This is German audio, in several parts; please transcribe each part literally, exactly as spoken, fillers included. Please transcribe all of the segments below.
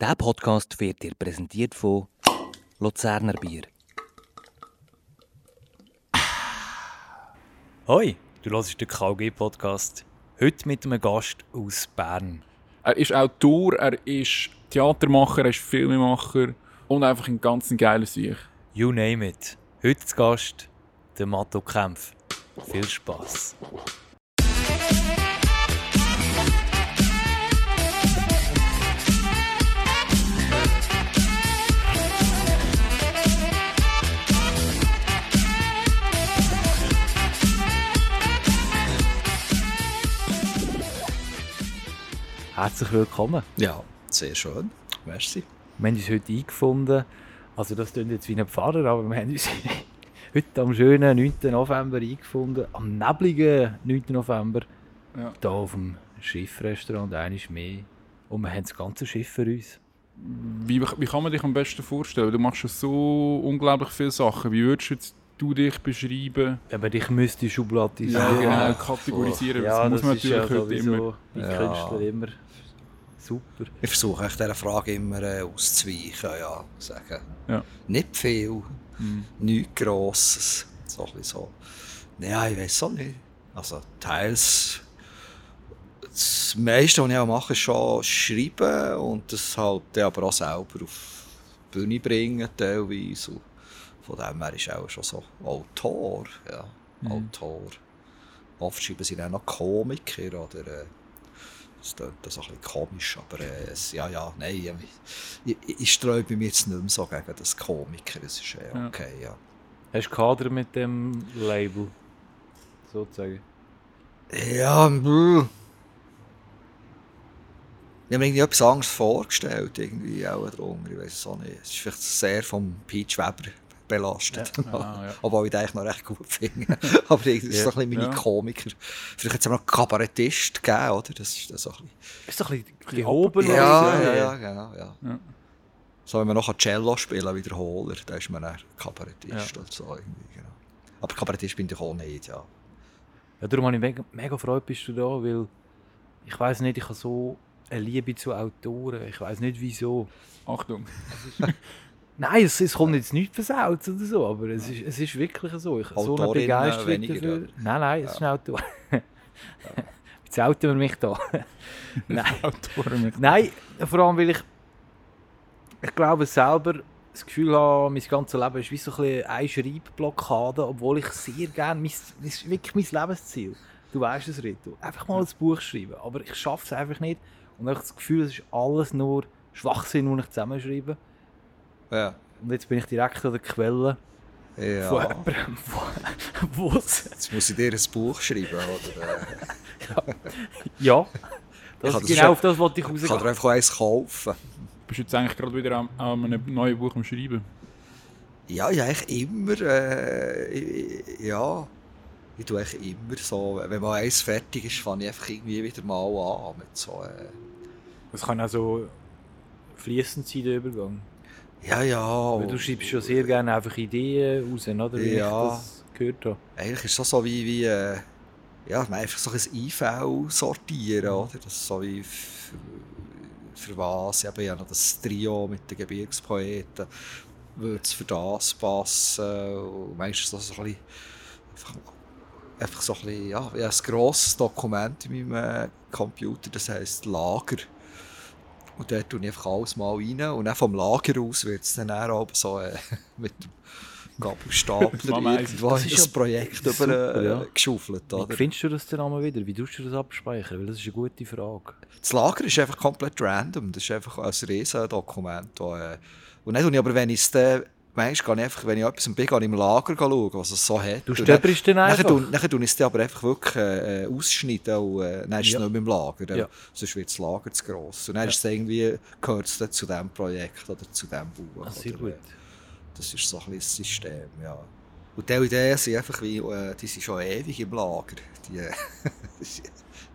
Dieser Podcast wird dir präsentiert von Luzerner Bier. Hoi, du hörst den K G Podcast. Heute mit einem Gast aus Bern. Er ist Autor, er ist Theatermacher, er ist Filmemacher und einfach ein ganz geiler Sieg. You name it. Heute zu Gast der Matto Kämpf. Viel Spass. Herzlich willkommen. Ja, sehr schön. Merci. Wir haben uns heute eingefunden. Also das klingt jetzt wie ein Pfarrer, aber wir haben uns heute am schönen neunten November eingefunden. Am nebligen neunten November. Ja. Hier auf dem Schiffrestaurant, einmal mehr. Und wir haben das ganze Schiff für uns. Wie, wie kann man dich am besten vorstellen? Du machst schon so unglaublich viele Sachen. Wie würdest du jetzt du dich beschreiben? Wenn man dich müsste schubladisieren. Ja, genau, kategorisieren. Ja, das muss man natürlich ja heute immer. Die Künstler ja. Immer. Super. Ich versuche echt dieser Frage immer äh, auszuweichen. Ja, sagen. Ja. Nicht viel, mhm. nichts Grosses. So ein bisschen so. Nein, ich weiß auch nicht. Also teils. Das meiste, was ich auch mache, ist schon schreiben und das halt aber auch selber auf die Bühne bringen, teilweise. Von dem her ist auch schon so Autor, ja, mhm. Autor. Oft schreiben sie dann auch noch Komiker oder äh, das klingt das ein bisschen komisch, aber äh, es, ja, ja, nein, ich, ich, ich sträube mich jetzt nicht mehr so gegen das Komiker, es ist äh, okay, ja. ja. Hast du Kader mit dem Label, sozusagen? Ja, mh. Ich habe mir irgendwie etwas anderes vorgestellt, irgendwie auch darunter, ich weiß es auch nicht. Es ist vielleicht sehr vom Peach Weber belastet. Ja. Ah, ja. Obwohl ich den eigentlich noch recht gut finde. Aber das ist ja. So ein bisschen meine ja. Komiker. Vielleicht hat es noch einen Kabarettist gegeben, oder? Das ist das so ein bisschen... Ist ein bisschen oben. Ja, ja, ja, ja, genau. Ja. Ja. So, wenn man noch Cello spielen wiederholer, dann ist man ein Kabarettist. Ja. Oder so, irgendwie, genau. Aber Kabarettist bin ich auch nicht, ja. Ja, darum habe ich mega, mega Freude, bist du da, weil ich weiss nicht, ich habe so eine Liebe zu Autoren. Ich weiss nicht, wieso. Achtung. Nein, es, es kommt jetzt nichts versaut oder so, aber es ist, es ist wirklich so. Ich so eine Begeisterung weniger, dafür. Nein, nein, es ja. ist ein Auto. Ja. Jetzt outen wir mich da. Nein. nein, vor allem, weil ich, ich glaube selber das Gefühl habe, mein ganzes Leben ist wie so ein eine Schreibblockade, obwohl ich sehr gerne, das ist wirklich mein Lebensziel. Du weißt es, Reto. Einfach mal ein Buch schreiben, aber ich schaffe es einfach nicht. Und ich habe das Gefühl, es ist alles nur Schwachsinn, den ich zusammenschreibe. Ja. Und jetzt bin ich direkt an der Quelle ja. von jemandem, wo es... Jetzt muss ich dir ein Buch schreiben, oder? ja, das ist genau auf das, was ich rausgehe. Ich kann dir einfach eins kaufen. Bist du jetzt eigentlich gerade wieder an, an einem neuen Buch am Schreiben? Ja, ich eigentlich immer... Äh, ja, ich tue eigentlich immer so... Wenn mal eins fertig ist, fange ich einfach irgendwie wieder mal an mit so... Äh, das kann auch so fließend sein, der Übergang. Ja, ja. Aber du schreibst schon sehr gerne einfach Ideen raus, oder? Wie ja. ich das gehört habe. Eigentlich ist das so wie, wie äh, ja, einfach so ein I V sortieren, oder? Das ist so wie für, für was. Ich habe ja noch das Trio mit den Gebirgspoeten. Würde es für das passen? Und manchmal ist das so ein bisschen, einfach, einfach so ein bisschen, ja, ein grosses Dokument in meinem äh, Computer, das heisst Lager. Und dort tue ich einfach alles mal rein. Und dann vom Lager aus wird es dann auch so äh, mit dem Gabelstapler irgendwo in das Projekt über, super, ja. geschaufelt. Oder? Wie findest du das denn einmal wieder? Wie tust du das abspeichern? Weil das ist eine gute Frage. Das Lager ist einfach komplett random. Das ist einfach ein riesen Dokument. Äh, und dann tue ich aber, wenn ich es dann... Manchmal gehe ich einfach, wenn ich etwas bin, gehe ich im Lager schauen, was es so hat. Du stöberst dann einfach? Dann schneide ich es aber einfach wirklich äh, ausschneiden und äh, dann ist ja. es nicht mehr im Lager. Dann, ja. Sonst wird das Lager zu gross. Und dann ja. ist es irgendwie, gehört es dann zu diesem Projekt oder zu diesem Buch. Ach, sehr oder, gut. Äh, das ist so ein bisschen das System, ja. Und diese Ideen sind einfach wie, äh, die sind schon ewig im Lager. Die,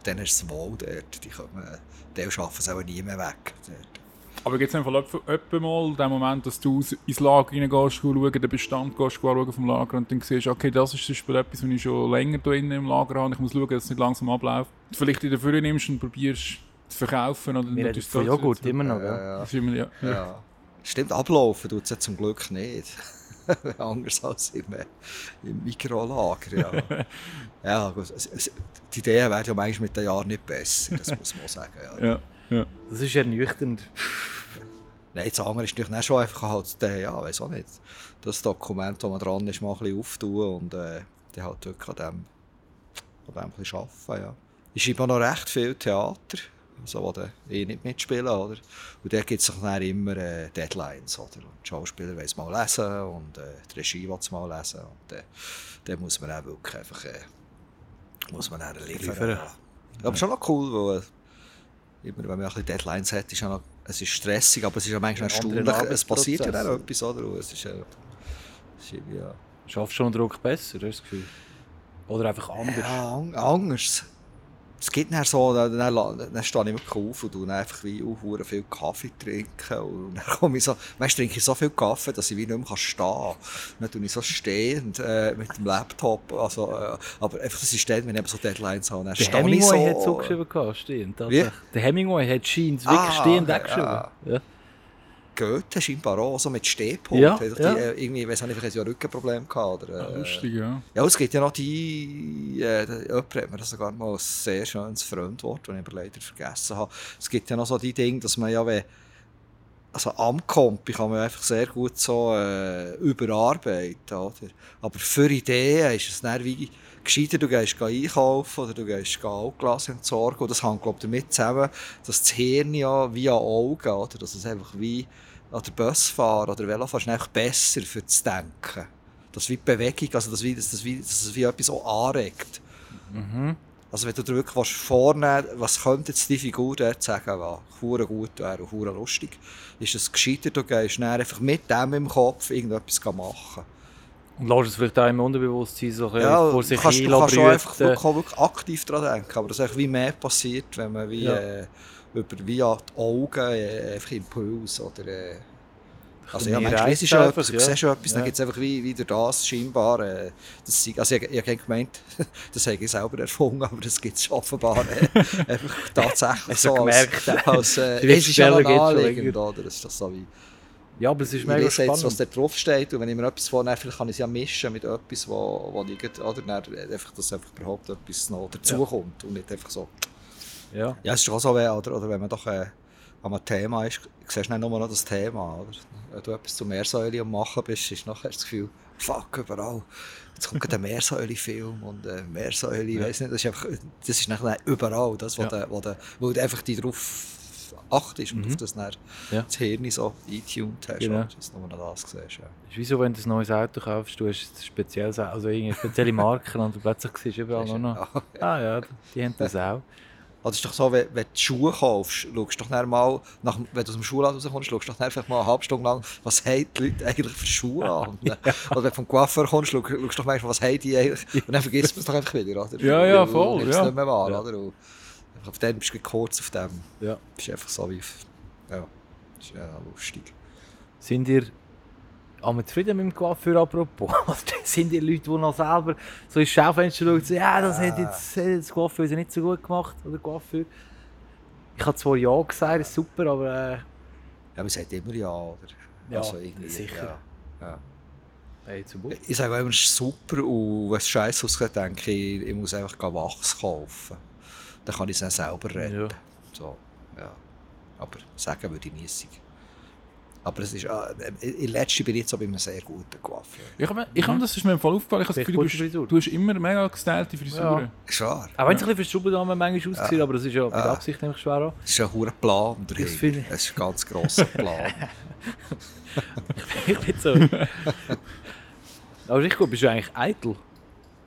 dann hast du es wohl dort. Die, kommen, die schaffen es auch nie mehr weg. Dort. Aber gibt es einfach öppe mal den Moment, dass du ins Lager reingehst, schaust, den Bestand gehst, schaust vom Lager und dann siehst, okay, das ist etwas, was ich schon länger hier im Lager habe, ich muss schauen, dass es nicht langsam abläuft. Vielleicht in der Fülle nimmst und probierst, zu verkaufen. Oder wir reden von Joghurt immer noch. Ja, ja. Immer, ja. Ja. Stimmt, ablaufen tut es ja zum Glück nicht. Anders als im, im Mikrolager. Ja. Ja, gut. Die Ideen werden ja manchmal mit den Jahren nicht besser, das muss man sagen. Ja. Ja, ja. Das ist ernüchternd. Nein, das andere ist natürlich schon einfach halt, ja, weiss auch nicht, das Dokument, das man dran ist, mal ein bisschen auftun und äh, dann halt wirklich an dem, an dem ein bisschen arbeiten. Ja. Ich schreibe noch recht viel Theater, also, wo du eh nicht mitspielen, oder? Und da gibt es dann immer äh, Deadlines, oder? Und die Schauspieler wollen es mal lesen und äh, die Regie will es mal lesen und äh, dann muss man auch wirklich einfach äh, muss man dann liefern. Ja. Aber schon noch cool, weil immer, wenn man ein bisschen Deadlines hat, ist ja noch, es ist stressig, aber es ist ja manchmal erstaunlich, es passiert ja dann etwas, oder? Und es ist, äh, es ist ja... Schaffst du schon Druck besser, hast du das Gefühl? Oder einfach anders? Ja, an- anders. Es gibt dann so, dann, dann, dann stehe ich immer auf und trinke einfach wie auch viel Kaffee trinken. Und dann komme ich so, weißt, trinke ich so viel Kaffee, dass ich wie nicht mehr stehen kann. Dann tue ich so stehend äh, mit dem Laptop. Also, äh, aber einfach das ist dann, wenn ich so Deadlines habe, dann stehe ich so. Der Hemingway hat es auch geschrieben, stehend. Also, der Hemingway hat scheint wirklich ah, stehend okay, geschrieben. Ja. Ja. Goethe scheinbar auch, so mit Stehpunkt. Ja, die, ja. Irgendwie, ich weiss nicht, vielleicht hatte ja Rückenprobleme gehabt. Oder, äh, ja, lustig, ja. Ja, es gibt ja noch die, äh, jemand hat mir das sogar mal ein sehr schönes Fremdwort, das ich aber leider vergessen habe. Es gibt ja noch so die Dinge, dass man ja, wenn, also am Kompi kann man einfach sehr gut so äh, überarbeiten, oder? Aber für Ideen ist es dann wie gescheiter, du gehst einkaufen oder du gehst Altglas entsorgen. Und das hängt, glaube ich, damit zusammen, dass das Hirn ja via Augen, oder? Dass es einfach wie an der Busfahrt oder Velofahren einfach besser für das Denken. Das wie die Bewegung, also das wie, das, das wie, dass es wie etwas auch anregt. Mhm. Also wenn du dir wirklich vornehmen willst, was könnte jetzt die Figur dort sagen, was verdammt gut wäre und verdammt lustig, ist es gescheiter, du gehst einfach mit dem im Kopf irgendetwas machen. Und lässt es vielleicht auch im Unterbewusstsein so ja, vor sich hin. Du kannst einfach wirklich, wirklich aktiv daran denken, aber das ist wie mehr passiert, wenn man wie, ja. äh, über via die Augen äh, einfach Impuls oder... Äh, also ja, manchmal siehst du etwas, ja. siehst du etwas ja. dann gibt es einfach wie, wieder das scheinbar. Äh, das, also ich, ich habe gemeint, das habe ich selber erfunden, aber das gibt es offenbar äh, einfach tatsächlich so gemerkt, als, als äh, es ist ja noch anliegend, oder? Das ist das so wie... Ja, aber es ist mega spannend. Ich lese jetzt, was da drauf steht und wenn ich mir etwas vornehme, vielleicht kann ich es ja mischen mit etwas, wo, wo ich, oder dann, einfach, dass einfach überhaupt etwas noch dazukommt ja. und nicht einfach so. Ja, ja es ist schon so, oder, oder wenn man doch äh, an einem Thema ist, siehst du nicht nur noch das Thema, oder? Wenn du etwas zu Meersäule am Machen bist, ist nachher das Gefühl, fuck, überall, jetzt kommt der Meersäule-Film und äh, Meersäule, ich ja. weiss nicht, das ist einfach, das ist nachher überall, das, wo, ja. der, wo, der, wo du einfach die drauf achtest und mhm. auf das dann ja. das Hirn so eingetuned hast, genau. dass du nur noch das siehst. Ja. Das ist wie so, wenn du ein neues Auto kaufst, du hast ein spezielles, also irgendeine spezielle Marke und du plötzlich siehst überall nur noch, ja. ah ja, die haben das auch. Also ist doch so, wenn, wenn du Schuhe kaufst, schaust doch mal, nach, wenn du aus dem Schuhladen rauskommst, schaust doch einfach mal eine halbe Stunde lang, was haben die Leute eigentlich für Schuhe an. Ja. Oder wenn du vom Coiffeur kommst, schaust, schaust doch manchmal, was haben die eigentlich. Und dann vergisst man es doch einfach wieder, oder? Ja, ja, voll. Du nimmst es nicht mehr wahr, ja. oder? Und auf dem bist du kurz auf dem. Ja. Bist einfach so wie... Ja, das ist ja lustig. Sind ihr... Aber zufrieden mit dem Coiffeur apropos. Sind die Leute, die noch selber so ins Schaufenster schauen und sagen, ja, das hat jetzt, hat jetzt das Coiffeur nicht so gut gemacht. Oder Coiffeur. Ich habe zwar ja gesagt, das ist super, aber. Äh, ja, man sagt immer ja, oder? Ja, also sicher. Ja. Ja. Hey, ich sage immer, es ist super und wenn es scheiße aussieht, denke ich, ich muss einfach Wachs kaufen. Dann kann ich es dann selber retten. Ja. So, ja. Aber sagen würde ich niesig. Aber es ist, äh, in letzter bin ich jetzt bei einem sehr guten Coiffeur. Ich habe ich hab, das ist mir im Fall aufgefallen, ich habe das Gefühl, du, du hast immer mega gestylte Frisuren. Ja. Auch wenn es ja. ein bisschen verschraubt haben, manchmal aussieht, ja. aber das ist ja mit ja. Absicht nämlich schwer an. Es ist ein hoher Plan drin. Es ist ein ganz grosser Plan. Ich bin so. Aber ich glaube, bist du eigentlich eitel?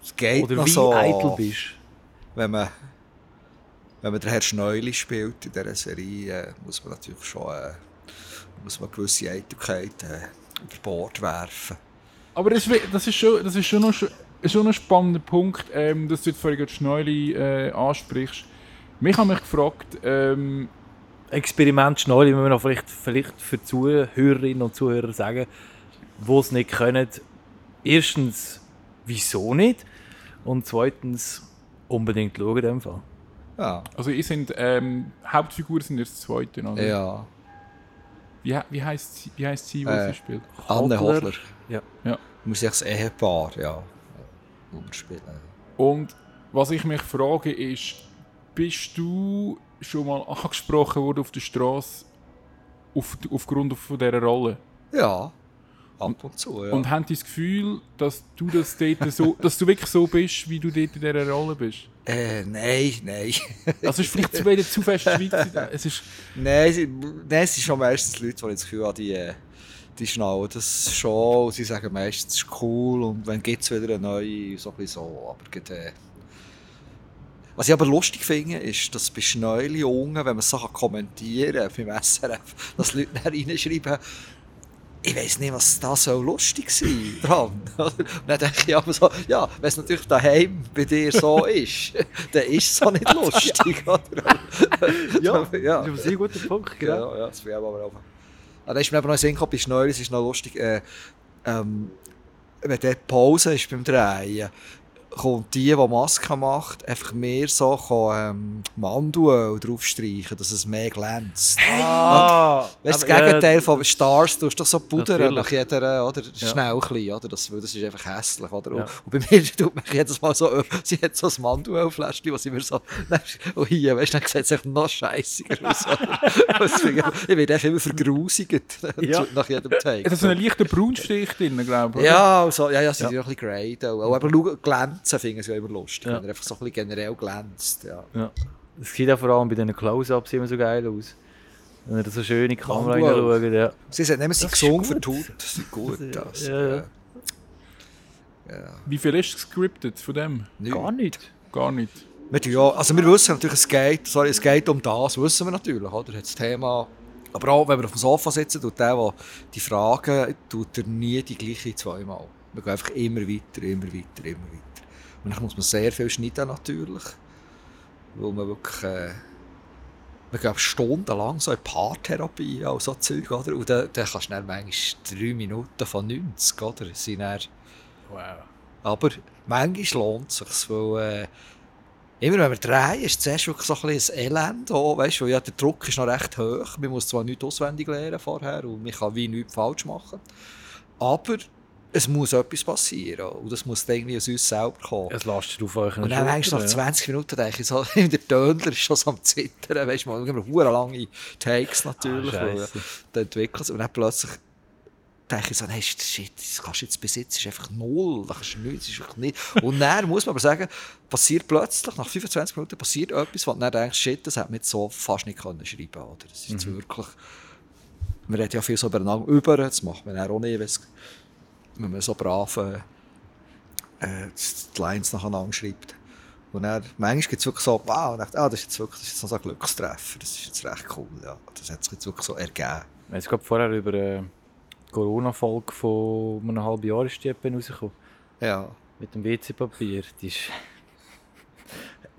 Es geht oder noch wie so, eitel bist. Wenn man, wenn man den Herrn Schneuli spielt in dieser Serie, muss man natürlich schon... Äh, muss man gewisse Eitelkeiten äh, über Bord werfen. Aber das, das ist schon, das ist schon noch, schon ein spannender Punkt, ähm, dass du jetzt vorhin Schneuli äh, ansprichst. Mich haben mich gefragt, ähm, Experiment Schneuli, müssen wir noch vielleicht, vielleicht für Zuhörerinnen und Zuhörer sagen, die es nicht können. Erstens, wieso nicht? Und zweitens, unbedingt schauen in dem Fall. Ja. Also ihr sind, ähm, Hauptfiguren sind erst das Zweite, oder? Ja. Wie, wie heisst sie, wie heisst sie, wo äh, sie spielt? Anne Hofsler. Ja. Ja. Muss ich das Ehepaar, ja, umspielen. Und was ich mich frage ist, bist du schon mal angesprochen worden auf der Straße auf, aufgrund von dieser Rolle? Ja. Ab und zu, ja. Und haben die das Gefühl, dass du, das dort so, dass du wirklich so bist, wie du dort in dieser Rolle bist? Äh, nein, nein. Also ist vielleicht zu wenig zu fest Schweizer. Es ist nein, nein, es sind schon meistens Leute, die ich das Gefühl habe, die, die schnallen das schon. Und sie sagen meistens, es ist cool und wenn gibt es wieder eine neue, so ein bisschen so. Aber gerade, was ich aber lustig finde, ist, dass bei Schneuli unten, wenn man Sachen kommentieren kann, beim S R F, dass Leute dann reinschreiben, ich weiss nicht, was da so lustig sein dran. Dann denke ich aber so, ja, wenn es natürlich daheim bei dir so ist, dann ist es so nicht lustig. Ja, ja, ja, das ist ein sehr guter Punkt. Genau. Ja, ja, das will ich aber auch. Da ist mir eben noch ein Sinn gehabt, bei Schneuli, es ist noch lustig, äh, ähm, wenn die Pause ist beim Drehen, kommt die, die Maske macht, einfach mehr so ähm, Mandelöl draufstreichen, dass es mehr glänzt. Hey. Ah, weißt du, das Gegenteil äh, von Stars, du hast doch so pudern nach jeder, oder? Ja. Schnell oder? Das, das ist einfach hässlich, oder? Ja. Und bei mir tut man jedes Mal so, sie hat so ein Mandelölfläschchen, was ich mir so, und hier, weißt du, dann sieht es echt noch scheissiger aus. Ich werde einfach immer vergrusigt ja. nach jedem Take. Es ist so ein leichter Braunstich drin, glaube ich. Ja, also, ja, ja, sie sind ja ein bisschen grey. Aber glänzt. Das finde ich ja immer lustig, ja. Wenn er einfach so ein bisschen generell glänzt. Ja. Ja. Das sieht ja vor allem bei diesen Close-Ups immer so geil aus. Wenn er da so schön in die Kamera reinschaut. Ja. Sie sind nicht mehr gesungen für die Haut. Das ist gut. Das. Ja. Ja. Ja. Wie viel ist gescriptet von dem? Nicht. Gar nicht. Gar nicht. Ja, also wir wissen natürlich, es geht, sorry, es geht um das, wissen wir natürlich. Oder? Das Thema. Aber auch wenn wir auf dem Sofa sitzen, tut der, der die Fragen, tut er nie die gleiche zweimal. Wir gehen einfach immer weiter, immer weiter, immer weiter. Und dann muss man sehr viel schneiden natürlich, weil man wirklich, äh, man geht stundenlang so in Paartherapie und so Zeug, oder? Und dann, dann kannst du dann manchmal drei Minuten von neunzig, oder? Sind dann, wow. Aber manchmal lohnt es sich, weil äh, immer wenn wir drehen, ist zuerst wirklich so ein bisschen ein Elend, auch, weißt, weil ja, der Druck ist noch recht hoch, man muss zwar nichts auswendig lernen vorher und man kann wie nichts falsch machen, aber es muss etwas passieren und das muss irgendwie aus uns selber kommen. Es lastet auf euch. Und dann denkst du nach zwanzig Minuten, denke ich, so, der Töndler ist schon so am Zittern, weißt du, man hat immer lange Takes natürlich, ah, weil du entwickelst und dann plötzlich denke ich so, nein, shit, das kannst du jetzt besitzen, ist einfach null, da kannst du nichts, ist einfach nicht. Und dann muss man aber sagen, passiert plötzlich, nach fünfundzwanzig Minuten passiert etwas, wo du dann denkst, shit, das hätte man jetzt so fast nicht können schreiben können, oder? Das ist mhm. wirklich, man redet ja viel so übereinander über, das macht man auch nicht, weiss, wenn man so brav äh, die Lines nacheinander schreibt. Und dann, manchmal gibt es wirklich so, wow, und dachte, ah, das ist jetzt wirklich das ist jetzt so ein Glückstreffer, das ist jetzt recht cool. Ja. Das hat sich jetzt wirklich so ergeben. Es gab vorher über eine Corona-Folge von einem halben Jahr ist die rausgekommen. Ja. Mit dem W C-Papier. Die ist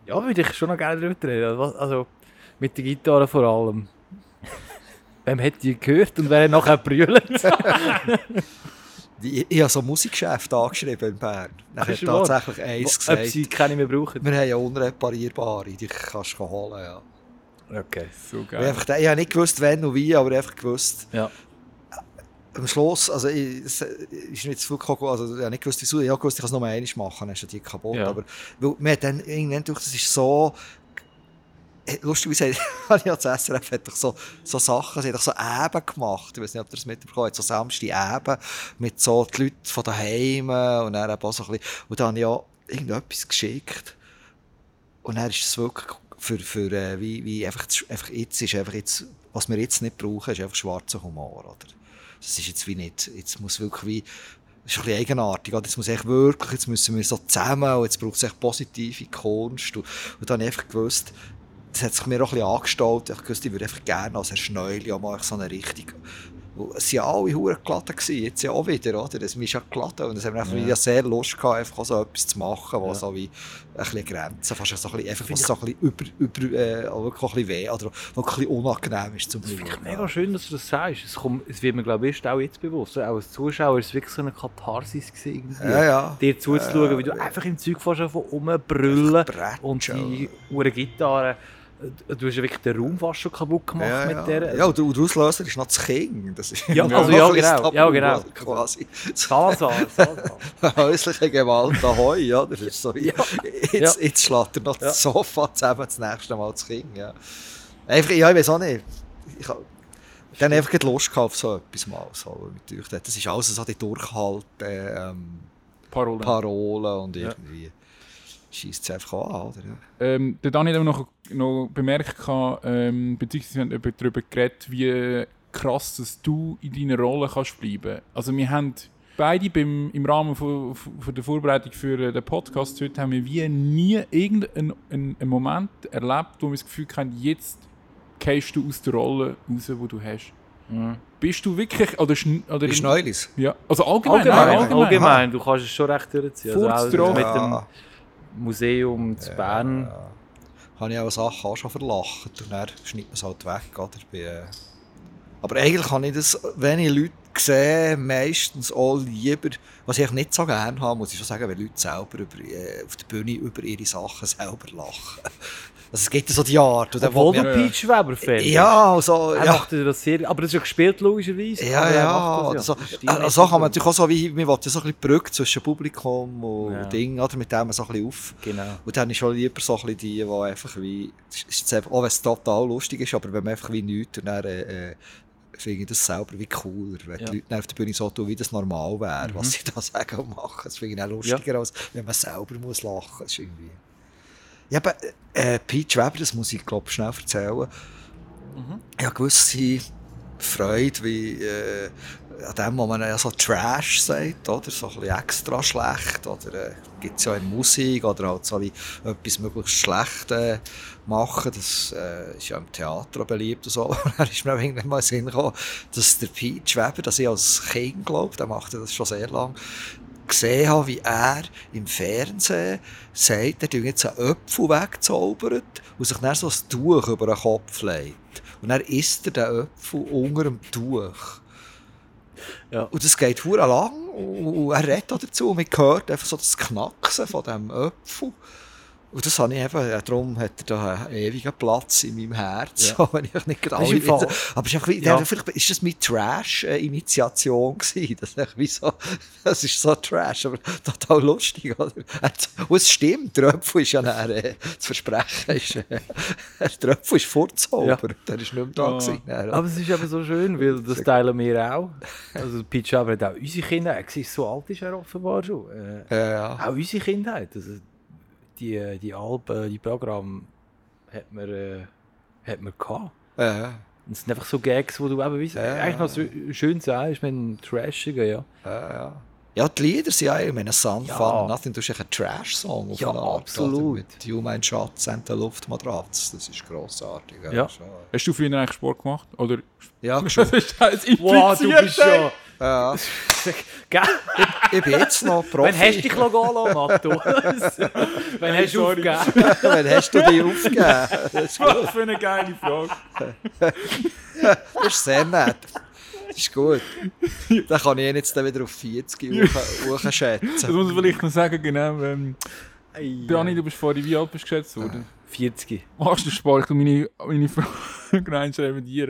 ja, würde ich schon noch gerne drüber reden. Also, mit der Gitarre vor allem. Wem hätte die gehört und wer nachher brüllt? Ich, ich habe so ein Musikgeschäft angeschrieben in Bern. Dann hat tatsächlich eins gesagt. Ob sie keine mehr brauchen. Wir haben ja unreparierbare, die kannst du holen. Ja. Okay, so geil. Ich, einfach, ich habe nicht gewusst, wann und wie, aber einfach gewusst. Ja. Am Schluss, also ich, es ist nicht zu viel gekommen, also ich habe nicht gewusst, wieso. Ich habe gewusst, ich kann es nur einmal machen, dann ist die kaputt. Ja. Aber weil, wir haben dann irgendwann durch, das ist so... Lustigerweise hat ja das S R F hat doch so, so Sachen, sie hat doch so Eben gemacht, ich weiß nicht, ob ihr das mitbekommen habt, so Samstag Eben mit so den Leuten von daheim und dann eben auch so ein bisschen, und dann habe ich ja irgendetwas geschickt und dann ist es wirklich für, für wie, wie einfach, einfach jetzt ist einfach jetzt, was wir jetzt nicht brauchen, ist einfach schwarzer Humor, oder? Das ist jetzt wie nicht, jetzt muss wirklich wie, das ist ein bisschen eigenartig. Jetzt, muss ich wirklich, jetzt müssen wir so zusammen und jetzt braucht es echt positive Kunst und, und dann habe ich einfach gewusst, das hat sich mir auch ein bisschen angestaut. Ich wusste, ich würde einfach gerne als Herr Schneuli auch mal so eine richtig Es waren alle verdammt glatt, jetzt ja auch wieder, oder? Das ist ja glatt und es hat mir einfach ja. sehr Lust gehabt, einfach so etwas zu machen, was ja. so wie ein bisschen Grenzen, fast so ein bisschen, einfach was so ein bisschen über, über, äh, auch wirklich ein bisschen weh oder was ein bisschen unangenehm ist zum Beispiel. Das finde ich mega schön, dass du das sagst. Es, kommt, es wird mir, glaube ich, auch jetzt bewusst. Auch als Zuschauer war es wirklich so eine Katharsis gewesen, ja, ja. dir zuzuschauen, ja, wie du ja. einfach im Zeug fährst, von oben brüllen und die Uhren Gitarre. Du hast ja wirklich den Raum fast schon kaputt gemacht ja, ja. mit der. Ja, und der Auslöser ist noch das Kind. Das ist ja, also ja, genau. Tabu, ja, genau. Quasi. Salazar, Salazar. Häusliche Gewalt, ahoi. Ja, das ist so ja. Jetzt, jetzt schlägt er noch ja. das Sofa zusammen, das nächste Mal das Kind. Ja, einfach, ja ich weiß auch nicht. Ich habe dann einfach Lust auf so etwas mal. So, das ist alles so die Durchhalte, ähm, Parolen. Parolen und irgendwie. Ja. Schießt es einfach an, oder? Ähm, der Dani hat noch, noch bemerkt, ähm, beziehungsweise wir haben darüber geredet, wie krass dass du in deiner Rolle kannst bleiben. Also wir haben beide beim, im Rahmen von, von der Vorbereitung für den Podcast heute haben wir wie nie irgendeinen einen, einen Moment erlebt, wo wir das Gefühl haben, jetzt gehst du aus der Rolle raus, die du hast. Ja. Bist du wirklich... Oder schn- oder bist du Neulis? Ja, also allgemein. Allgemein, nein, allgemein. allgemein. Du kannst es schon recht durchziehen. Also Museum zu Bern. Ja, ja. Habe ich auch Sachen auch schon verlacht und dann schneidet man es halt weg. Oder? Bei, aber eigentlich habe ich das, wenn ich Leute sehe, meistens auch lieber, was ich nicht so gerne habe, muss ich schon sagen, wenn Leute selber über, äh, auf der Bühne über ihre Sachen selber lachen. Also es gibt ja so die Art. Obwohl du Peach Weber Fan bist. Ja, also... Er ja. macht das sehr, aber das ist ja gespielt, logischerweise. Ja, ja. Das, ja. So, also kann man natürlich auch so, wie man will, so ein bisschen Brücke zwischen Publikum und ja. Ding, oder, mit dem man so ein bisschen auf. Genau. Und dann ist schon lieber so ein bisschen die, die einfach wie... Ist einfach, auch wenn es total lustig ist, aber wenn man einfach wie nichts und dann... Äh, finde ich das selber wie cooler, wenn ja. die Leute auf der Bühne so tun, wie das normal wäre, mhm. was sie da sagen und machen. Das finde ich auch lustiger, ja. als wenn man selber muss lachen muss. Ja, aber äh, Peach Weber, das muss ich glaub, schnell erzählen. Mhm. Ich habe gewisse Freude, wie äh, an dem, wo man ja so Trash sagt, oder so ein bisschen extra schlecht, oder äh, gibt es ja in Musik, oder halt so wie etwas möglichst schlecht äh, machen, das äh, ist ja im Theater beliebt und so. Da ist mir auch irgendwann mal in den Sinn gekommen, dass der Peach Weber, das ich als Kind glaube, der macht das schon sehr lange, gesehen habe, wie er im Fernsehen sagt, er tut jetzt einen Apfel wegzaubert und sich dann so ein Tuch über den Kopf legt. Und dann isst er den Apfel unter dem Tuch. Ja. Und das geht sehr lang und er redet dazu und man hört einfach so das Knacksen von diesem Apfel. Und das habe ich eben, darum hat er da einen ewigen Platz in meinem Herz, ja. wenn ich nicht gerade alle Fall. Aber ist wie, ja. vielleicht ist das meine Trash-Initiation gewesen. Das ist, wie so, das ist so Trash, aber total lustig. Oder? Und es stimmt, der Tröpfel ist ja dann, äh, das Versprechen ist, äh, der Tröpfel ist vorzuholen, ja. der ist nicht mehr da ja. gewesen. Dann, aber es ist eben so schön, weil das teilen wir auch. Also Peach Weber hat auch unsere Kinder, so alt ist er offenbar schon, äh, ja, ja. auch unsere Kindheit. Also, Die, die Alben, die Programme hat man, äh, hat man gehabt. Ja. Und es sind einfach so Gags, wo du eben weißt, ja, eigentlich noch so schön sagst, mit dem Trashigen, ja. Ja, ja. Ja, die Lieder sind ja immer ein Sound ja. Fun. Nothing, du hast einen Trash-Song auf ja, eine Art. Absolut. Mit «You, mein Schatz, und der Luftmatratz». Das ist grossartig. Ja. Ja. Hast du früher eigentlich Sport gemacht? Oder? Ja, schon. Wow, du bist schon... Ja. ich, ich bin jetzt noch Profi. Wann hast du dich angelassen, Matto? Wann hast du aufgegeben? Wann hast du dich aufgegeben? Das ist gut. Für eine geile Frage. Das ist sehr nett. Das ist gut. Dann kann ich ihn jetzt dann wieder auf vierzig hochschätzen. Das muss ich vielleicht noch sagen, genau. Ähm, Dani, du bist vorhin wie alt bist geschätzt worden? vierzig. Machst du Sport? Und meine, meine Frage reinschreiben dir.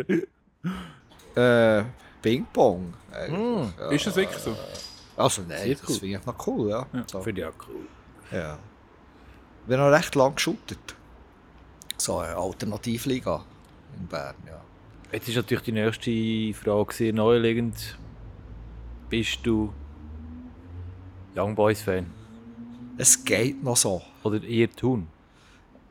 Äh... Ping-Pong. Mm, ja, ist das wirklich so? Also nein, das cool. finde ich noch cool. Ja. Ja. So. Finde ich auch cool. Ja. Wir haben noch recht lang geshootet. So eine Alternativliga in Bern. Ja. Jetzt ist natürlich die nächste Frage naheliegend. Bist du Young Boys Fan? Es geht noch so. Oder ihr Thun?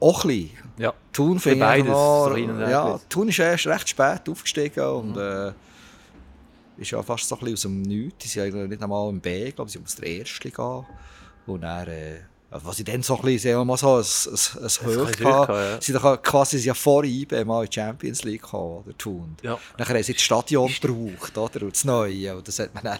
Auch ein bisschen. Ja. Thun finde ich noch. So ja, Thun ist erst recht spät aufgestiegen und mhm. äh, ist ja fast so ein bisschen aus dem Nichts. Die sind ja nicht einmal im B, glaube ich, sie mussten aus der Erste gehen. Und dann äh, was ich dann so ein bisschen, sagen wir mal so, ein, ein, ein, ein Höch hatte, ja. Sie sind quasi ja vor I B mal in die Champions League gekommen, oder Thun. Ja. Nachher haben sie das Stadion gebraucht, oder, und das Neue, und das hat man dann,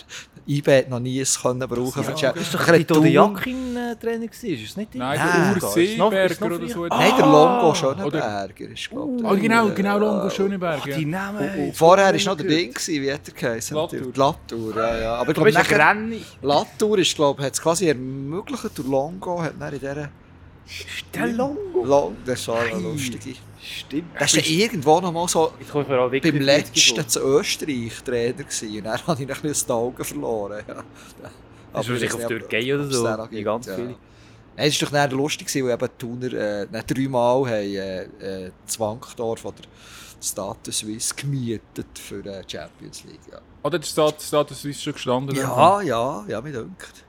I B hat noch nie es können brauchen für die Champions League. Ist doch der Jack im Training war, ist es nicht? Nein, Nein der Urseeberger oder so. Ah, nein, der Longo Schönenberger ist, glaube ich. Oh, genau, genau, Longo Schönenberger. Oh, die Namen. Vorher war noch der Ding, wie hat er geheißen? Latour. Latour, ja, ja. Aber ich glaube, nachher, Latour ist, glaube ich, hat es quasi ermöglicht, durch Longo hat er in dieser... Der Longo? Long, das war eine lustige. Stimmt. Das war irgendwo noch mal so beim letzten zu Österreich Trainer gewesen. Dann habe ich ein bisschen aus den Augen verloren. Ja. Das ist auf Türkei oder so, wie ganz viele. Nein, es war doch dann lustig, weil eben die Thuner äh, dreimal haben, äh, äh, Zwankdorf oder Status Suisse gemietet für die äh, Champions League. Ja. Oder ist Status Suisse schon gestanden? Ja, ja, ja, mir dünkt.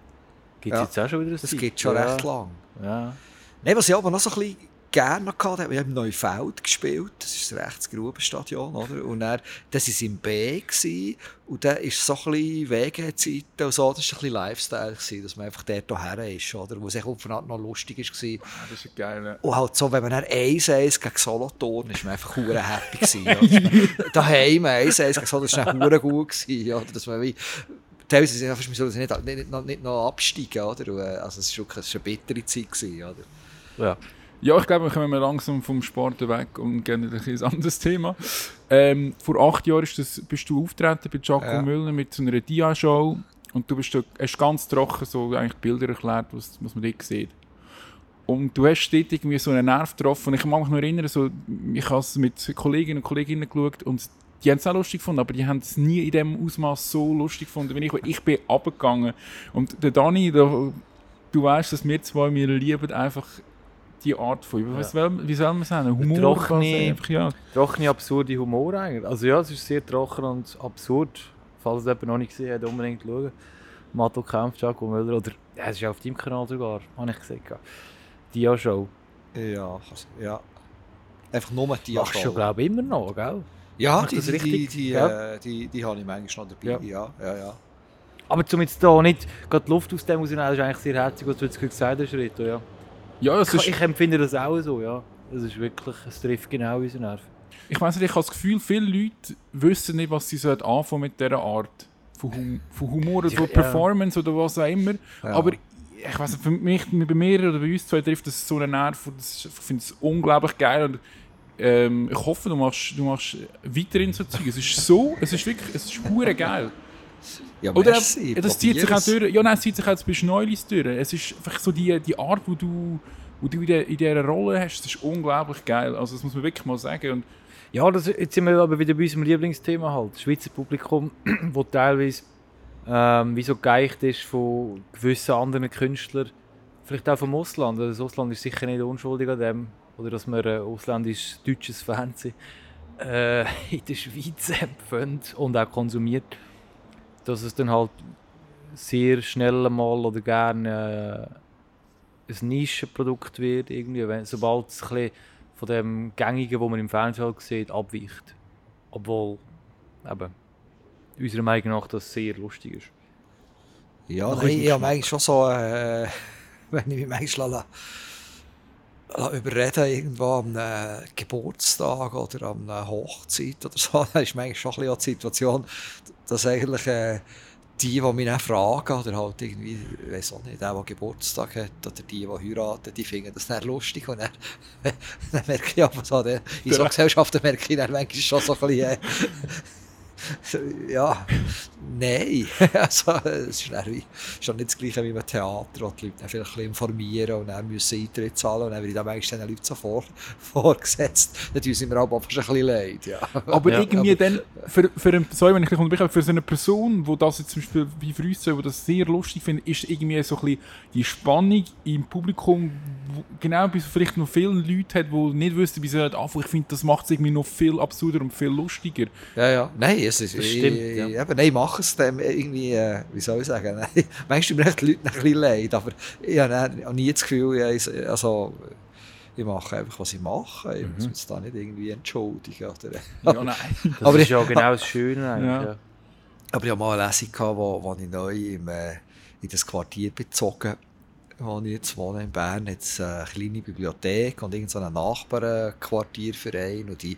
Gibt es ja. Jetzt auch schon wieder ein Das gibt es schon ja. recht lang. Ja. Nein, was ich aber noch so ein bisschen gerne hatte, habe, wir haben im Neufeld gespielt, das ist das Rechtsgrubenstadion, oder? Und dann, das war im B gewesen, und dann ist so ein bisschen W G-Zeiten und so, das war ein bisschen Lifestyle gewesen, dass man einfach dort hierher ist, oder? Wo es aufeinander noch lustig war. Das ist geil, ne? Und halt so, wenn man dann eins eins gegen Solothurn ist, war man einfach verdammt happy gewesen. Daheim eins eins gegen Solothurn, das war verdammt gut gewesen, oder? Dass man wie... Teilweise sind sie nicht, nicht, nicht, nicht noch absteigen, oder? Also es war schon eine bittere Zeit gewesen, oder? Ja. Ja, ich glaube, wir kommen langsam vom Sport weg und gehen in ein anderes Thema. Ähm, vor acht Jahren ist das, bist du auftreten bei Jacques ja. Müller mit so einer Dia-Show und du bist da, hast ganz trocken so eigentlich Bilder erklärt, was, was man dort sieht. Und du hast dort irgendwie so einen Nerv getroffen. Und ich kann mich noch erinnern, so, ich habe es mit Kolleginnen und Kollegen geschaut und die haben es auch lustig gefunden, aber die haben es nie in diesem Ausmaß so lustig gefunden, wie ich. Ich bin runtergegangen. Und der Dani, der, du weißt, dass wir zwei, wir lieben einfach die Art von. Ja. Was, wie soll man es nennen? Humor? Trockene, ja. Trockene, absurde Humor eigentlich. Also ja, es ist sehr trocken und absurd. Falls es jemand noch nicht gesehen hat, unbedingt schauen. Matto Kämpf, Jacques Müller, oder ja, es ist ja auf deinem Kanal sogar, habe ich gesehen. Dia-Show. Ja, ja. Einfach nur die Dia-Show. Ach, schon glaube ich immer noch, gell? Ja, die, die, die, die, ja. Äh, die, die habe ich manchmal noch dabei. Ja. Ja, ja, ja. Aber um jetzt hier nicht die Luft aus dem rauszunehmen, ist eigentlich sehr herzig, was du jetzt gesagt hast, Rito. Ja. Ja, ich, ist... ich empfinde das auch so. Ja. Das ist wirklich, es trifft genau unseren Nerv. Ich weiss nicht, ich habe das Gefühl, viele Leute wissen nicht, was sie anfangen sollen mit dieser Art von, hum- von Humor oder von ja, Performance ja. oder was auch immer. Ja. Aber ich weiss nicht, für mich, bei mir oder bei uns zwei trifft das so einen Nerv. Das, ich finde es unglaublich geil. Und Ähm, ich hoffe, du machst, du machst weiterhin so Zeug. Es ist so, es ist wirklich, es ist pure geil. Ja, oder merci, das, das zieht sich auch durch. Ja, nein, es zieht sich auch jetzt bei Schneuli durch. Es ist einfach so die, die Art, wo du, wo du in, der, in dieser Rolle hast, das ist unglaublich geil. Also das muss man wirklich mal sagen. Und ja, das, jetzt sind wir aber wieder bei unserem Lieblingsthema halt. Das Schweizer Publikum, wo teilweise ähm, wie so geeicht ist von gewissen anderen Künstlern, vielleicht auch vom Ausland. Das Ausland ist sicher nicht unschuldig an dem. Oder dass wir äh, ausländisch-deutsches Fernsehen äh, in der Schweiz empfindet und auch konsumiert. Dass es dann halt sehr schnell mal oder gerne äh, ein Nischenprodukt wird, irgendwie, wenn, sobald es ein bisschen von dem Gängigen, das man im Fernsehen halt sieht, abweicht. Obwohl, eben, unserer Meinung nach, das sehr lustig ist. Ja, nein, ich habe eigentlich schon so, äh, wenn ich mich manchmal lasse. Überreden irgendwo am äh, Geburtstag oder am äh, Hochzeit oder so, da ist manchmal schon ein bisschen auch die Situation, dass eigentlich äh, die, die mich dann fragen oder halt irgendwie, ich weiss auch nicht, der, der Geburtstag hat oder die, die heiraten, die finden das dann lustig und dann, dann merke ich aber so, dann, in so Gesellschaften merke ich dann manchmal schon so ein bisschen, äh, ja, nein, also es ist, wie, ist nicht das Gleiche wie im Theater, wo die Leute dann vielleicht ein bisschen informieren und dann müssen Eintritt zahlen und dann werden dann eigentlich den Leuten so vor, vorgesetzt. Dann tun sie mir auch fast ein bisschen leid. Ja. Aber ja, irgendwie aber, dann, für, für, einen, sorry, wenn ich dich unterbreche, für so eine Person, die das jetzt zum Beispiel wie für uns, die das sehr lustig findet, ist irgendwie so ein bisschen die Spannung im Publikum, genau bis vielleicht noch viele Leute hat, die nicht wissen, wie sie anfangen. Ich finde, das macht es irgendwie noch viel absurder und viel lustiger. Ja, ja. Nein, es ist... Das stimmt, ich, ja. Eben, nein, mache es dem irgendwie, äh, wie soll ich sagen, nein, manchmal tun die Leute ein bisschen leid, aber ich habe nie das Gefühl, ich, also, ich mache einfach, was ich mache, ich mhm. muss mich da nicht irgendwie entschuldigen. Oder, aber, ja, nein. Das aber ist ja genau das Schöne eigentlich. Ja. Ja. Aber ich hatte mal eine Lesung, als ich neu im, äh, in das Quartier bezogen wo ich jetzt wohne in Bern, jetzt eine kleine Bibliothek und irgend so einen Nachbarquartierverein. Und die,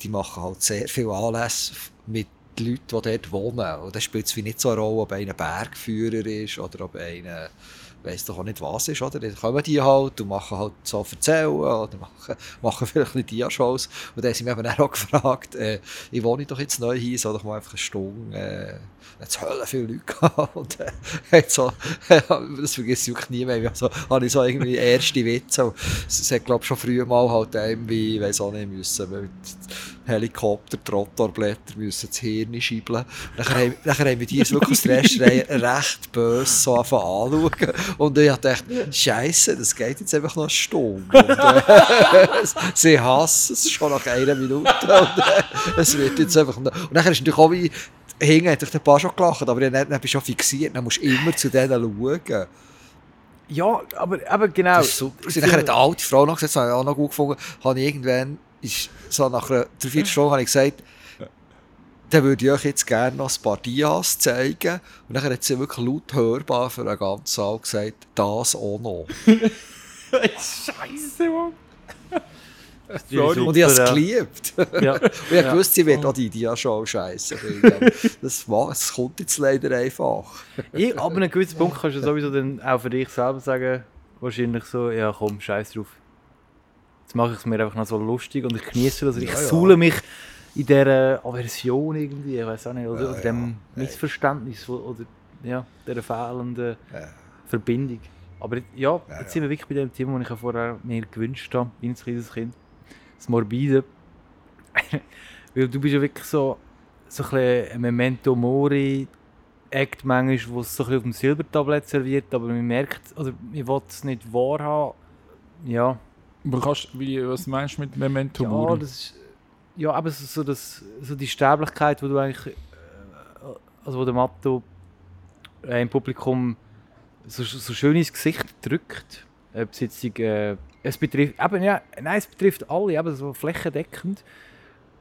die machen halt sehr viele Anlässe mit Leuten, die dort wohnen. Und das spielt es wie nicht so eine Rolle, ob einer Bergführer ist oder ob einer, weiss doch auch nicht was ist, oder? Dann kommen die halt und machen halt so erzählen oder machen, machen vielleicht ein bisschen Diashows. Und dann haben sie mich eben auch gefragt, äh, ich wohne doch jetzt neu hier, soll doch mal einfach eine Stunde, äh, jetzt hören viele Leute gehabt. Und äh, so, äh, das vergisst ich nie mehr, also habe ich so irgendwie erste Witze. Es hat, glaube ich, schon früher mal halt irgendwie, ich weiss auch nicht, müssen mit Helikopter, Trottorblätter, müssen das Hirn schiebeln. Dann haben, haben wir die wirklich Stress recht böse so anfangen anschauen. Und ich dachte, Scheiße, das geht jetzt einfach noch eine Stunde. Und, äh, sie hassen es schon nach einer Minute. Und, äh, es wird jetzt einfach noch. Und dann ist natürlich auch wie, hinten hat ein paar schon gelacht, aber dann bist du schon fixiert, dann musst du immer zu denen schauen. Ja, aber, aber genau. Das ist super. Dann hat eine alte Frau noch gesagt, das habe ich auch noch gut gefunden, habe ich irgendwann, ist, so nach einer dreiviertel Stunde habe ich gesagt, dann würde ich euch jetzt gerne noch ein paar Dias zeigen. Und dann hat sie wirklich laut hörbar für einen ganzen Saal gesagt, das auch noch. Scheiße, Mann. Sorry. Und ich habe es geliebt. Ja. Und ich ja. wusste, sie wird auch die Diashow scheiße finden. Das, das kommt jetzt leider einfach. Ich, ab einem gewissen Punkt kannst du sowieso dann auch für dich selber sagen, wahrscheinlich so, ja komm, scheiß drauf. Jetzt mache ich es mir einfach noch so lustig und ich genieße das. Ich ja, suhle ja. mich in dieser Aversion irgendwie, ich weiß auch nicht, oder ja, ja. dem Missverständnis oder ja, dieser fehlenden ja. Verbindung. Aber ja, ja, jetzt sind wir wirklich bei dem Thema, das ich mir vorher mir gewünscht habe, wie ein kleines Kind. Das Morbide. Weil du bist ja wirklich so, so ein bisschen ein Memento Mori-Act manchmal, wo es so ein bisschen auf dem Silbertablett serviert, aber man merkt, oder man will es nicht wahrhaben. Ja. Aber kannst, wie, was meinst du mit Memento ja, Mori? Das ist, ja, aber so, das, so die Sterblichkeit, die du eigentlich, also wo der Matto äh, im Publikum so, so schön ins Gesicht drückt, ob es jetzt, äh, es betrifft, eben, ja, nein, es betrifft alle, aber so flächendeckend.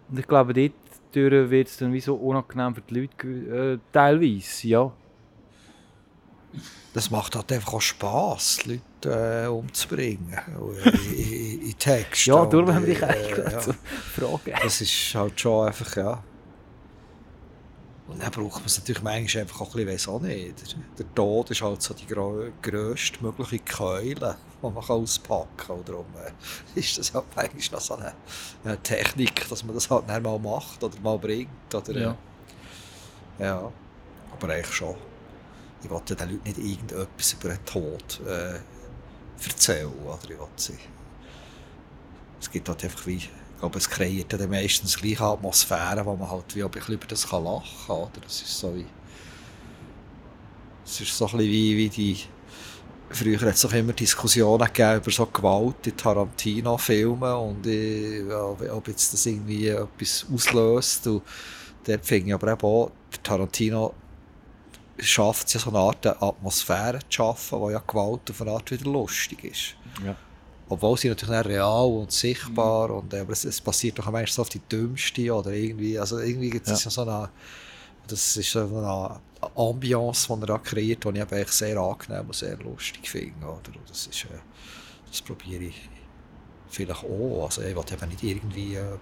Und ich glaube, dort wird es dann wie so unangenehm für die Leute, äh, teilweise, ja. Das macht halt einfach auch Spass, die Leute äh, umzubringen, in, in Texten. Ja, darum haben wir dich eigentlich äh, ja. so Fragen. Das ist halt schon einfach, ja. Und dann braucht man es natürlich manchmal einfach auch ein bisschen, weiss auch nicht. Der Tod ist halt so die grö- grösste mögliche Keule, die man auspacken kann. Und darum ist das halt manchmal noch so eine, eine Technik, dass man das halt dann mal macht oder mal bringt. Oder, ja. ja, aber eigentlich schon. Ich wollte den Leuten nicht irgendetwas über den Tod äh, erzählen. Oder? Es gibt halt einfach wie, ich glaube, es kreiert dann meistens die gleiche Atmosphäre, wo man halt wie ein bisschen über das kann lachen kann. Oder? Das ist so wie, es ist so ein bisschen wie, wie die, früher hat es doch immer Diskussionen gegeben über so Gewalt in Tarantino-Filmen und ich, ob jetzt das irgendwie etwas auslöst. Und dort finde ich aber auch, der Tarantino schafft es ja so eine Art eine Atmosphäre zu schaffen, wo ja Gewalt auf eine Art wieder lustig ist. Ja. Obwohl sie natürlich nicht real und sichtbar mhm. und aber es, es passiert doch meistens auf die dümmste oder irgendwie, also irgendwie gibt es ja. so eine, das ist so eine Ambiance, die er da kreiert, die ich aber echt sehr angenehm und sehr lustig finde, oder? Und das ist, das probiere ich vielleicht auch, also ich will eben nicht irgendwie, äh,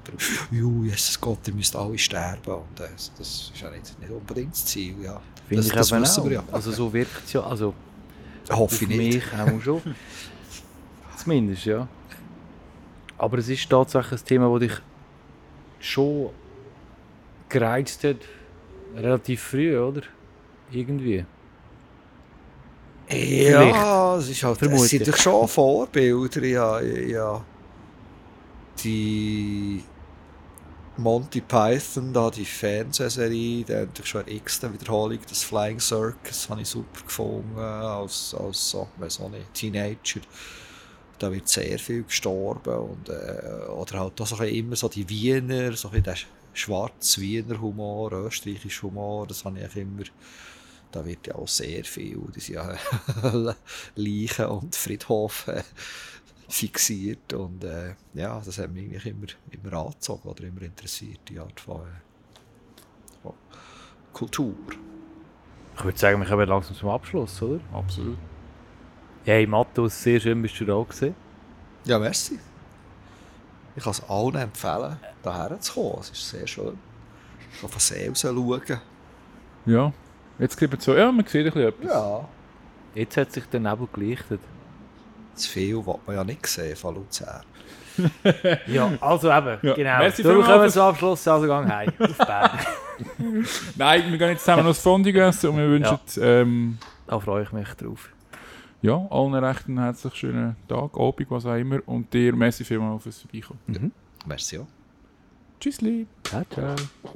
Jesus Gott, ihr müsst alle sterben und äh, das ist ja nicht, nicht unbedingt das Ziel, ja. Finde ich das wissen wir ja. Also so wirkt es ja, also hoffe ich nicht. Für mich auch schon. Zumindest, ja. Aber es ist tatsächlich ein Thema, das dich schon gereizt hat, relativ früh, oder? Irgendwie. Ja, es ist halt, es sind doch schon Vorbilder, ja, ja. Die Monty Python, da die Fernsehserie, der hat schon eine x-te Wiederholung, das Flying Circus, habe ich super gefunden, als, als so, weiss auch nicht, Teenager. Da wird sehr viel gestorben und, äh, oder halt auch so immer so die Wiener, so der schwarz-Wiener Humor, österreichischer Humor, das habe ich immer. Da wird ja auch sehr viel, die sind ja Leichen und Friedhof äh, fixiert und äh, ja, das hat mich eigentlich immer, immer angezogen oder immer interessiert, die Art von, äh, von Kultur. Ich würde sagen, wir kommen langsam zum Abschluss, oder? Absolut. Hey Matto, sehr schön bist du da gewesen. Ja, merci. Ich kann es allen empfehlen, hierher zu kommen. Es ist sehr schön. Ich kann von See raus schauen. Ja, jetzt gibt es so, ja, man sieht ein bisschen etwas. Ja. Jetzt hat sich der Nebel gelichtet. Zu viel will man ja nicht sehen von Luzern. Ja, also eben, ja, genau. Merci darum können wir zum Abschluss, also gehen heim, auf Bern. Nein, wir gehen jetzt zusammen noch das Fondue essen und wir wünschen... Ja. Ähm, da freue ich mich drauf. Ja, allen recht einen herzlich schönen Tag, Abend, was auch immer. Und dir, merci vielmals fürs Vorbeikommen. Mhm. Merci auch. Tschüssli. Ciao, ciao.